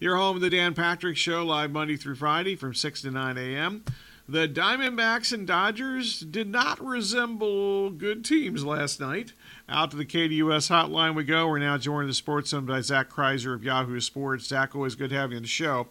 You're home of the Dan Patrick Show, live Monday through Friday from 6 to 9 a.m. The Diamondbacks and Dodgers did not resemble good teams last night. Out to the KDUS hotline we go. We're now joined in the Sports Zone by Zach Crizer of Yahoo Sports. Zach, always good having you on the show.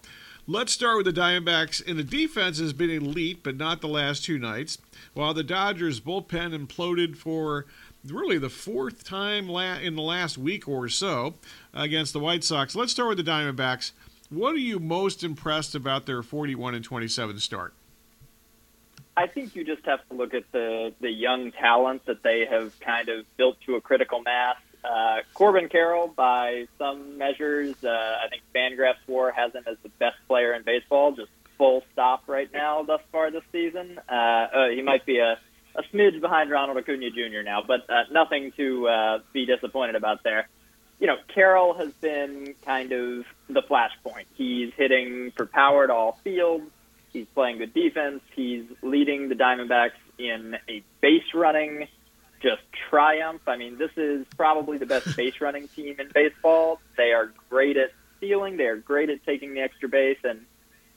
Let's start with the Diamondbacks, and the defense has been elite, but not the last two nights, while the Dodgers' bullpen imploded for really the fourth time in the last week or so against the White Sox. Let's start with the Diamondbacks. What are you most impressed about their 41-27 start? I think you just have to look at the young talent that they have kind of built to a critical mass. Corbin Carroll, by some measures, I think Fangraphs WAR has him as the best player in baseball, just full stop right now thus far this season. He might be a smidge behind Ronald Acuna Jr. now, but nothing to be disappointed about there. You know, Carroll has been kind of the flashpoint. He's hitting for power at all fields. He's playing good defense. He's leading the Diamondbacks in a base-running just triumph. I mean, this is probably the best base-running team in baseball. They are great at stealing. They are great at taking the extra base. And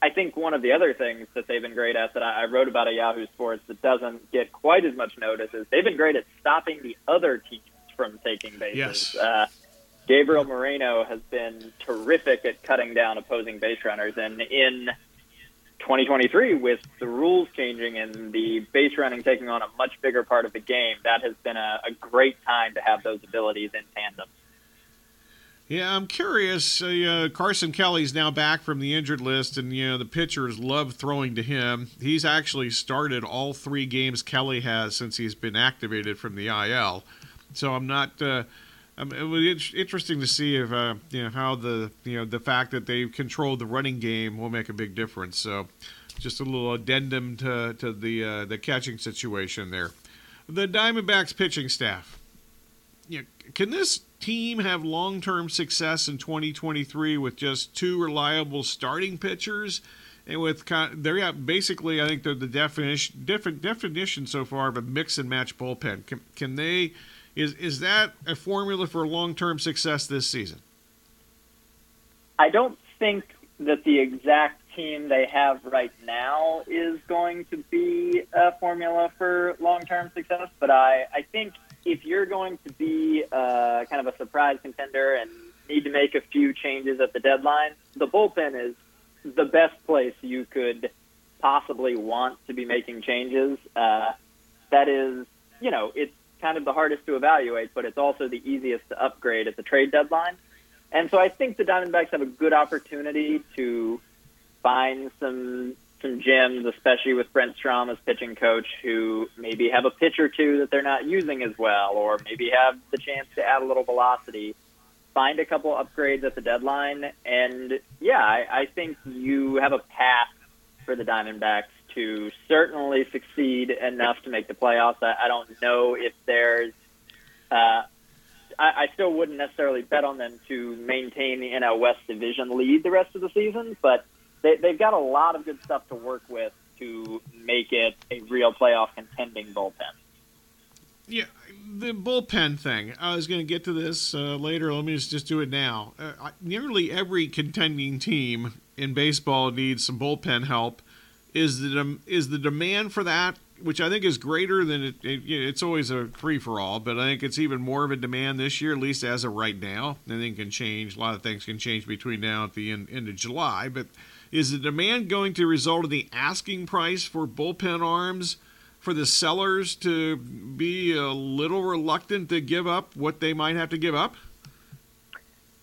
I think one of the other things that they've been great at that I wrote about at Yahoo Sports that doesn't get quite as much notice is they've been great at stopping the other teams from taking bases. Yes. Gabriel Moreno has been terrific at cutting down opposing base runners. And in 2023, with the rules changing and the base running taking on a much bigger part of the game, that has been a great time to have those abilities in tandem. Yeah, I'm curious. Carson Kelly's now back from the injured list, and you know the pitchers love throwing to him. He's actually started all three games Kelly has since he's been activated from the IL. So I'm not. It was interesting to see if how the fact that they've controlled the running game will make a big difference. So, just a little addendum to the catching situation there. The Diamondbacks pitching staff. You know, can this team have long-term success in 2023 with just two reliable starting pitchers? And with they're basically, I think they're the definition so far of a mix and match bullpen. Can they? Is that a formula for long-term success this season? I don't think that the exact team they have right now is going to be a formula for long-term success, but I think if you're going to be kind of a surprise contender and need to make a few changes at the deadline, the bullpen is the best place you could possibly want to be making changes. That is, you know, it's kind of the hardest to evaluate, but it's also the easiest to upgrade at the trade deadline. And so I think the Diamondbacks have a good opportunity to find some gems, especially with Brent Strom as pitching coach, who maybe have a pitch or two that they're not using as well, or maybe have the chance to add a little velocity, find a couple upgrades at the deadline. And yeah, I think you have a path for the Diamondbacks to certainly succeed enough to make the playoffs. I don't know if there's I still wouldn't necessarily bet on them to maintain the NL West division lead the rest of the season, but they've got a lot of good stuff to work with to make it a real playoff contending bullpen. Yeah, the bullpen thing. I was going to get to this later. Let me just do it now. Nearly every contending team in baseball needs some bullpen help. Is the demand for that, which I think is greater than it's always a free-for-all, but I think it's even more of a demand this year, at least as of right now. Anything can change. A lot of things can change between now and the end of July. But is the demand going to result in the asking price for bullpen arms for the sellers to be a little reluctant to give up what they might have to give up?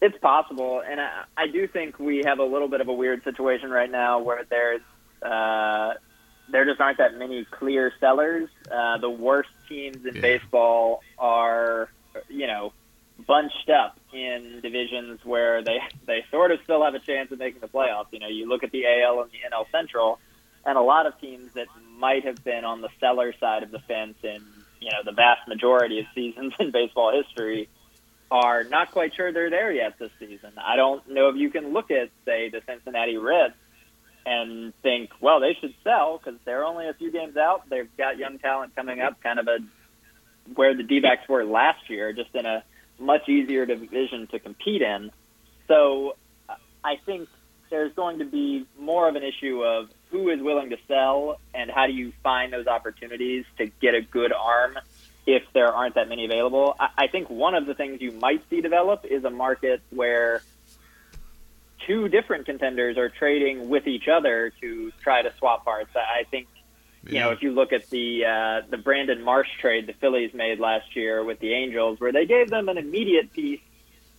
It's possible, and I do think we have a little bit of a weird situation right now where there's there just aren't that many clear sellers. The worst teams in baseball are, you know, bunched up in divisions where they sort of still have a chance of making the playoffs. You know, you look at the AL and the NL Central, and a lot of teams that might have been on the seller side of the fence in, you know, the vast majority of seasons in baseball history are not quite sure they're there yet this season. I don't know if you can look at, say, the Cincinnati Reds and think, well, they should sell because they're only a few games out. They've got young talent coming up, kind of where the D-backs were last year, just in a much easier division to compete in. So I think there's going to be more of an issue of who is willing to sell and how do you find those opportunities to get a good arm if there aren't that many available. I think one of the things you might see develop is a market where two different contenders are trading with each other to try to swap parts. I think, you know, if you look at the Brandon Marsh trade the Phillies made last year with the Angels, where they gave them an immediate piece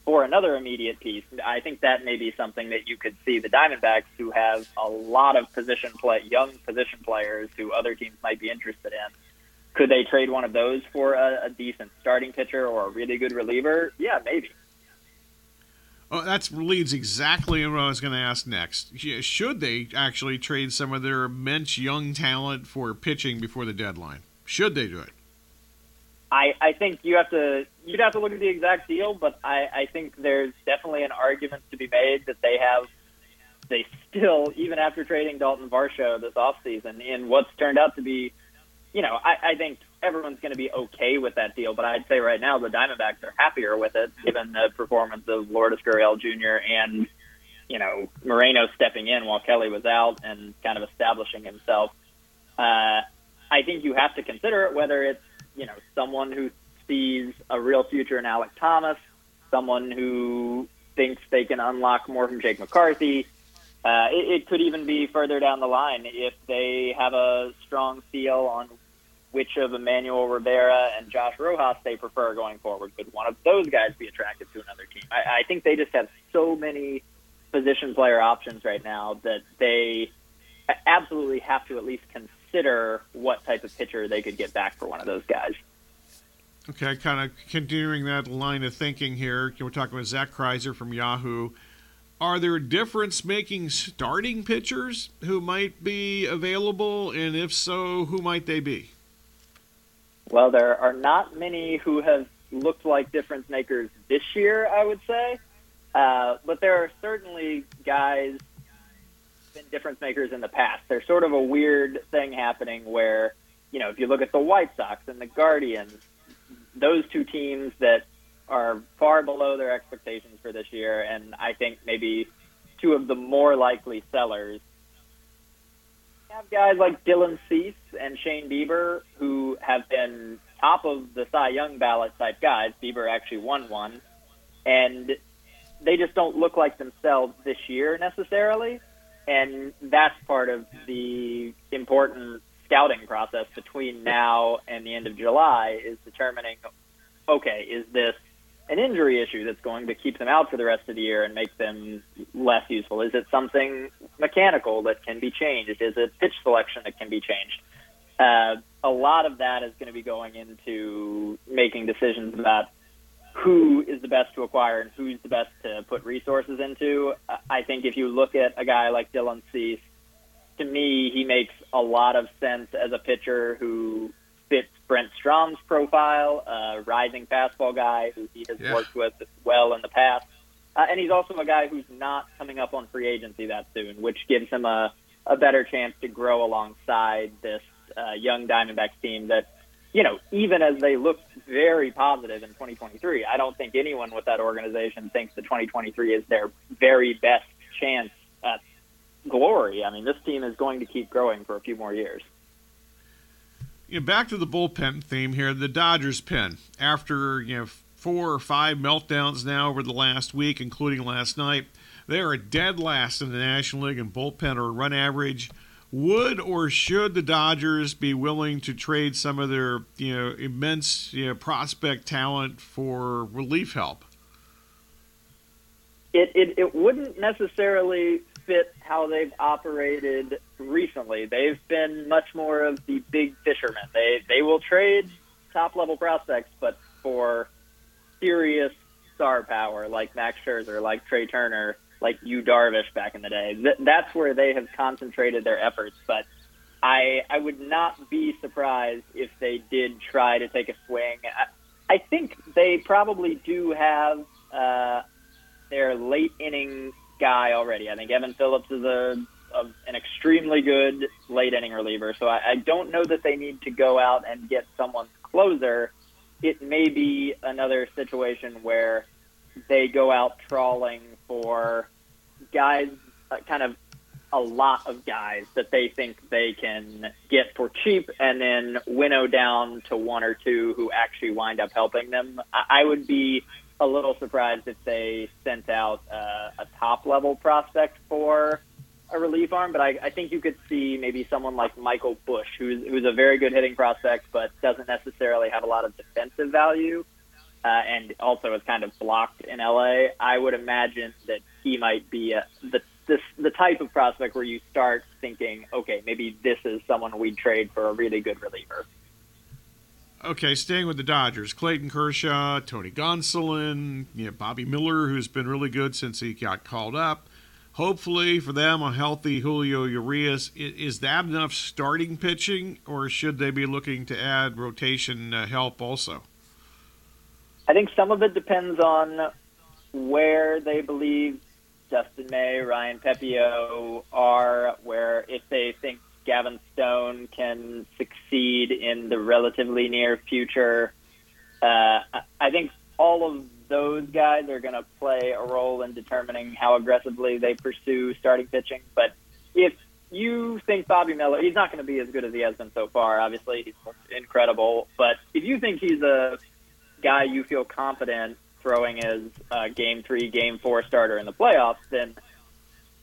for another immediate piece, I think that may be something that you could see the Diamondbacks, who have a lot of position play, young position players who other teams might be interested in. Could they trade one of those for a decent starting pitcher or a really good reliever? Yeah, maybe. Oh, that leads exactly what I was going to ask next. Should they actually trade some of their immense young talent for pitching before the deadline? Should they do it? I think you'd have to look at the exact deal, but I think there's definitely an argument to be made that they still, even after trading Dalton Varsho this offseason, in what's turned out to be, you know, I think everyone's going to be okay with that deal, but I'd say right now the Diamondbacks are happier with it, given the performance of Lourdes Gurriel Jr. and, you know, Moreno stepping in while Kelly was out and kind of establishing himself. I think you have to consider it, whether it's, you know, someone who sees a real future in Alek Thomas, someone who thinks they can unlock more from Jake McCarthy. It could even be further down the line if they have a strong feel on which of Emmanuel Rivera and Josh Rojas they prefer going forward. Could one of those guys be attracted to another team? I think they just have so many position player options right now that they absolutely have to at least consider what type of pitcher they could get back for one of those guys. Okay, kind of continuing that line of thinking here, we're talking with Zach Crizer from Yahoo. Are there difference-making starting pitchers who might be available, and if so, who might they be? Well, there are not many who have looked like difference makers this year, I would say, but there are certainly guys been difference makers in the past. There's sort of a weird thing happening where, you know, if you look at the White Sox and the Guardians, those two teams that are far below their expectations for this year, and I think maybe two of the more likely sellers. You have guys like Dylan Cease and Shane Bieber, who have been top of the Cy Young ballot type guys. Bieber actually won one, and they just don't look like themselves this year necessarily, and that's part of the important scouting process between now and the end of July is determining, okay, is this an injury issue that's going to keep them out for the rest of the year and make them less useful? Is it something mechanical that can be changed? Is it pitch selection that can be changed? A lot of that is going to be going into making decisions about who is the best to acquire and who's the best to put resources into. I think if you look at a guy like Dylan Cease, to me, he makes a lot of sense as a pitcher who fits Brent Strom's profile, a rising fastball guy who he has worked with well in the past. And he's also a guy who's not coming up on free agency that soon, which gives him a better chance to grow alongside this young Diamondbacks team that, you know, even as they look very positive in 2023, I don't think anyone with that organization thinks that 2023 is their very best chance at glory. I mean, this team is going to keep growing for a few more years. You know, back to the bullpen theme here, the Dodgers pen. After, you know, 4 or 5 meltdowns now over the last week, including last night, they are dead last in the National League in bullpen or run average. Would or should the Dodgers be willing to trade some of their, you know, immense, you know, prospect talent for relief help? It wouldn't necessarily fit how they've operated recently. They've been much more of the big fishermen. They will trade top-level prospects, but for serious star power like Max Scherzer, like Trey Turner, like Yu Darvish back in the day. That's where they have concentrated their efforts, but I would not be surprised if they did try to take a swing. I think they probably do have their late-inning guy already. I think Evan Phillips is an extremely good late inning reliever, so I don't know that they need to go out and get someone's closer. It may be another situation where they go out trawling for guys, kind of a lot of guys that they think they can get for cheap and then winnow down to one or two who actually wind up helping them. I would be a little surprised if they sent out a top-level prospect for a relief arm, but I think you could see maybe someone like Michael Bush, who's a very good hitting prospect but doesn't necessarily have a lot of defensive value, and also is kind of blocked in LA. I would imagine that he might be the type of prospect where you start thinking, okay, maybe this is someone we'd trade for a really good reliever. Okay, staying with the Dodgers, Clayton Kershaw, Tony Gonsolin, Bobby Miller, who's been really good since he got called up. Hopefully for them, a healthy Julio Urias. Is that enough starting pitching, or should they be looking to add rotation help also? I think some of it depends on where they believe Dustin May, Ryan Pepio are, where if they think Gavin Stone can succeed in the relatively near future. I think all of those guys are going to play a role in determining how aggressively they pursue starting pitching. But if you think Bobby Miller, he's not going to be as good as he has been so far. Obviously, he's incredible. But if you think he's a guy you feel confident throwing as a Game 3, Game 4 starter in the playoffs, then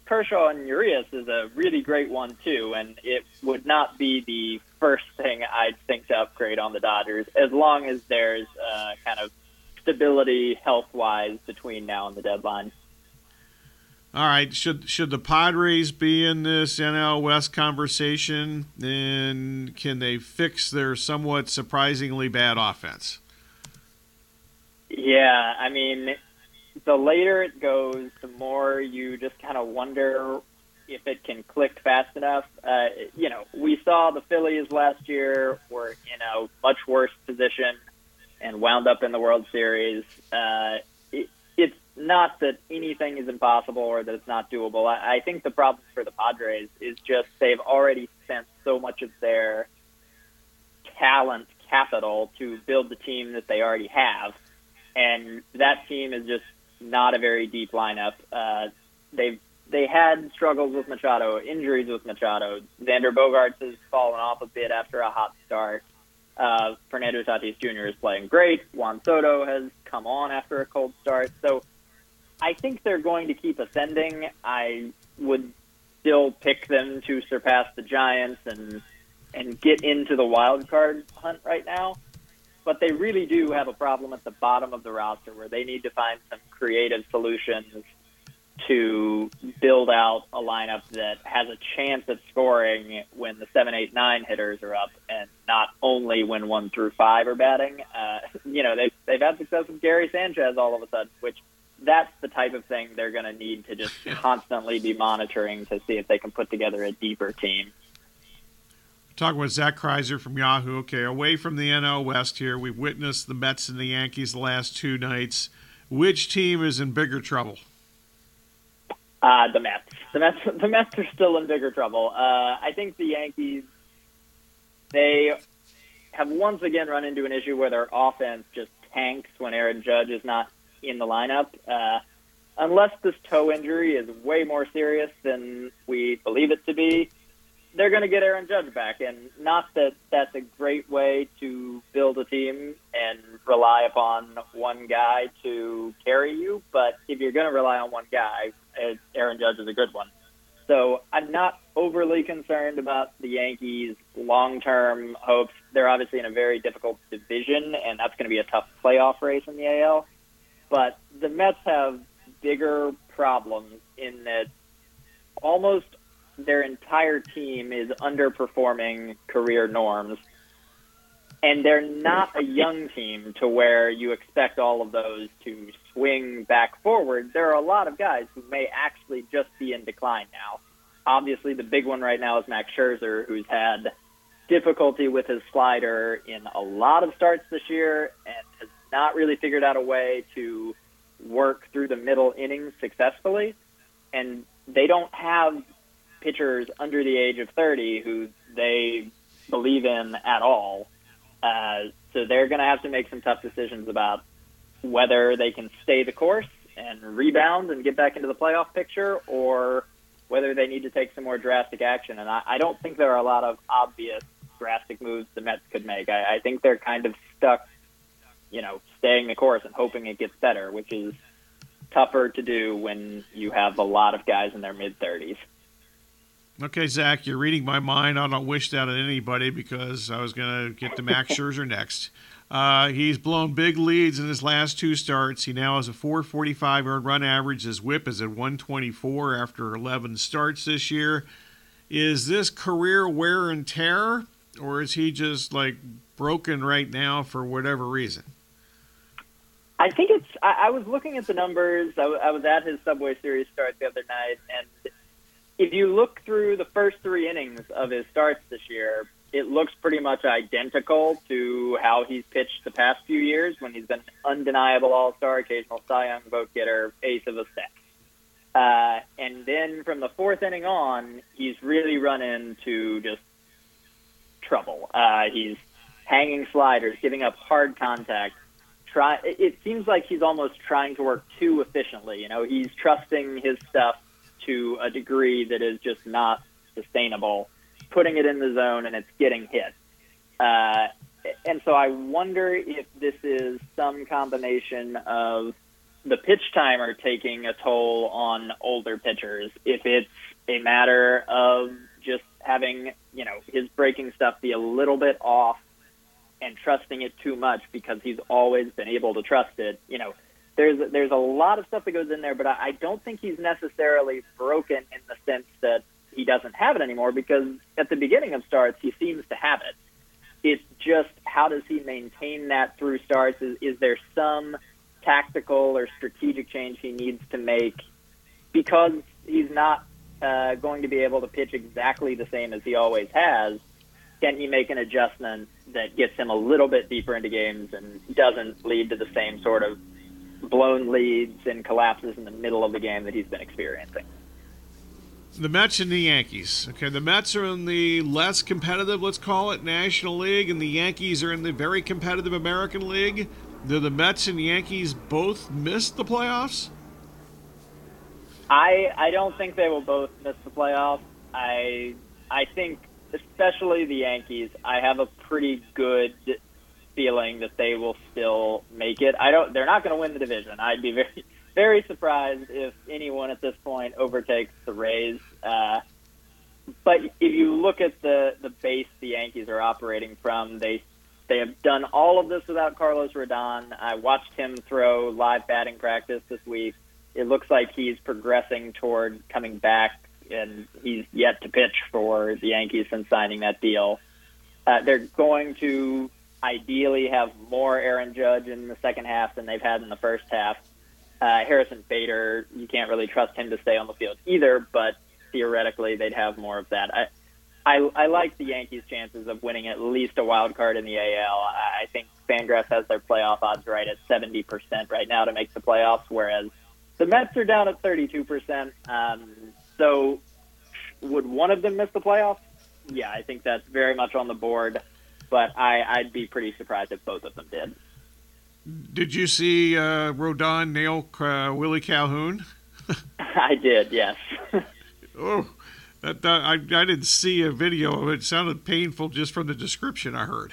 Kershaw and Urias is a really great one, too, and it would not be the first thing I'd think to upgrade on the Dodgers, as long as there's kind of stability health-wise between now and the deadline. All right, should the Padres be in this NL West conversation, and can they fix their somewhat surprisingly bad offense? Yeah, I mean, the later it goes, the more you just kind of wonder if it can click fast enough. We saw the Phillies last year were in a much worse position and wound up in the World Series. It's not that anything is impossible or that it's not doable. I think the problem for the Padres is just they've already spent so much of their talent capital to build the team that they already have. And that team is just not a very deep lineup. They had struggles with Machado, injuries with Machado. Xander Bogaerts has fallen off a bit after a hot start. Fernando Tatis Jr. is playing great. Juan Soto has come on after a cold start. So I think they're going to keep ascending. I would still pick them to surpass the Giants and get into the wild card hunt right now. But they really do have a problem at the bottom of the roster where they need to find some creative solutions to build out a lineup that has a chance at scoring when the 7, 8, 9 hitters are up and not only when 1 through 5 are batting. They've had success with Gary Sanchez all of a sudden, which that's the type of thing they're going to need to just constantly be monitoring to see if they can put together a deeper team. Talking with Zach Crizer from Yahoo. Okay, away from the NL West here, we've witnessed the Mets and the Yankees the last two nights. Which team is in bigger trouble? The Mets. The Mets are still in bigger trouble. I think the Yankees, they have once again run into an issue where their offense just tanks when Aaron Judge is not in the lineup. Unless this toe injury is way more serious than we believe it to be, they're going to get Aaron Judge back, and not that that's a great way to build a team and rely upon one guy to carry you, but if you're going to rely on one guy, Aaron Judge is a good one. So I'm not overly concerned about the Yankees' long-term hopes. They're obviously in a very difficult division, and that's going to be a tough playoff race in the AL, but the Mets have bigger problems in that almost their entire team is underperforming career norms, and they're not a young team to where you expect all of those to swing back forward. There are a lot of guys who may actually just be in decline now. Obviously, the big one right now is Max Scherzer, who's had difficulty with his slider in a lot of starts this year and has not really figured out a way to work through the middle innings successfully, and they don't have pitchers under the age of 30 who they believe in at all. So they're going to have to make some tough decisions about whether they can stay the course and rebound and get back into the playoff picture, or whether they need to take some more drastic action. And I don't think there are a lot of obvious drastic moves the Mets could make. I think they're kind of stuck, you know, staying the course and hoping it gets better, which is tougher to do when you have a lot of guys in their mid-30s. Okay, Zach, you're reading my mind. I don't wish that on anybody because I was going to get to Max Scherzer next. He's blown big leads in his last two starts. He now has a 4.45 earned run average. His whip is at 124 after 11 starts this year. Is this career wear and tear, or is he just like broken right now for whatever reason? I think it's – I was looking at the numbers. I was at his Subway Series start the other night, and if you look through the first three innings of his starts this year, it looks pretty much identical to how he's pitched the past few years when he's been an undeniable all-star, occasional Cy Young vote-getter, ace of a stack. And then from the fourth inning on, he's really run into just trouble. He's hanging sliders, giving up hard contact. It seems like he's almost trying to work too efficiently. You know, he's trusting his stuff to a degree that is just not sustainable, putting it in the zone, and it's getting hit. And so I wonder if this is some combination of the pitch timer taking a toll on older pitchers, if it's a matter of just having, you know, his breaking stuff be a little bit off and trusting it too much because he's always been able to trust it. You know, there's a lot of stuff that goes in there, but I don't think he's necessarily broken in the sense that he doesn't have it anymore, because at the beginning of starts, he seems to have it. It's just, how does he maintain that through starts? Is there some tactical or strategic change he needs to make because he's not going to be able to pitch exactly the same as he always has? Can he make an adjustment that gets him a little bit deeper into games and doesn't lead to the same sort of blown leads and collapses in the middle of the game that he's been experiencing? The Mets and the Yankees. Okay, the Mets are in the less competitive, let's call it, National League, and the Yankees are in the very competitive American League. Do the Mets and Yankees both miss the playoffs? I don't think they will both miss the playoffs. I think especially the Yankees, I have a pretty good feeling that they will still make it. They're not going to win the division. I'd be very, very surprised if anyone at this point overtakes the Rays. But if you look at the base the Yankees are operating from, they have done all of this without Carlos Rodon. I watched him throw live batting practice this week. It looks like he's progressing toward coming back, and he's yet to pitch for the Yankees since signing that deal. They're going to ideally have more Aaron Judge in the second half than they've had in the first half. Harrison Bader, you can't really trust him to stay on the field either, but theoretically they'd have more of that. I like the Yankees' chances of winning at least a wild card in the AL. I think Fangraphs has their playoff odds right at 70% right now to make the playoffs, whereas the Mets are down at 32%. So would one of them miss the playoffs? Yeah, I think that's very much on the board, but I'd be pretty surprised if both of them did. Did you see Rodon nail Willie Calhoun? I did, yes. Oh, I didn't see a video of it. It sounded painful just from the description I heard.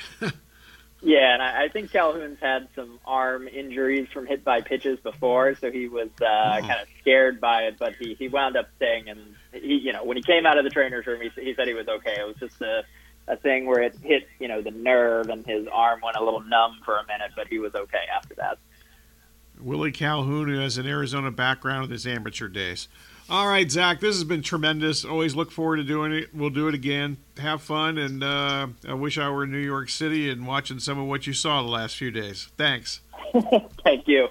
Yeah, and I think Calhoun's had some arm injuries from hit by pitches before, so he was kind of scared by it, but he wound up staying. And he, you know, when he came out of the trainer's room, he said he was okay. It was just a thing where it hit, you know, the nerve, and his arm went a little numb for a minute, but he was okay after that. Willie Calhoun, who has an Arizona background in his amateur days. All right, Zach, this has been tremendous. Always look forward to doing it. We'll do it again. Have fun, and I wish I were in New York City and watching some of what you saw the last few days. Thanks. Thank you.